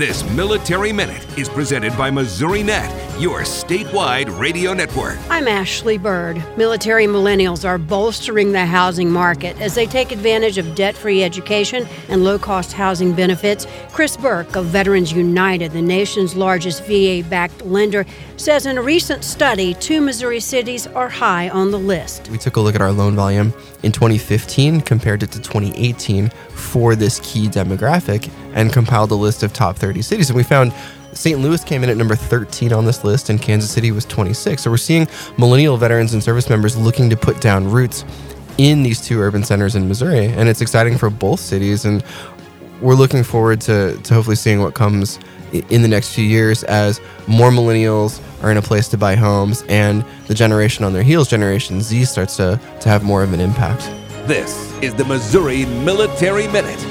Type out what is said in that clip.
This Military Minute is presented by Missouri Net, your statewide radio network. I'm Ashley Byrd. Military millennials are bolstering the housing market as they take advantage of debt-free education and low-cost housing benefits. Chris Burke of Veterans United, the nation's largest VA-backed lender, says in a recent study, 2 Missouri cities are high on the list. We took a look at our loan volume in 2015, compared it to 2018 for this key demographic, and compiled a list of top 30 cities. And we found St. Louis came in at number 13 on this list, and Kansas City was 26. So we're seeing millennial veterans and service members looking to put down roots in these two urban centers in Missouri, and it's exciting for both cities. And we're looking forward to hopefully seeing what comes in the next few years as more millennials are in a place to buy homes, and the generation on their heels, Generation Z, starts to have more of an impact. This is the Missouri Military Minute.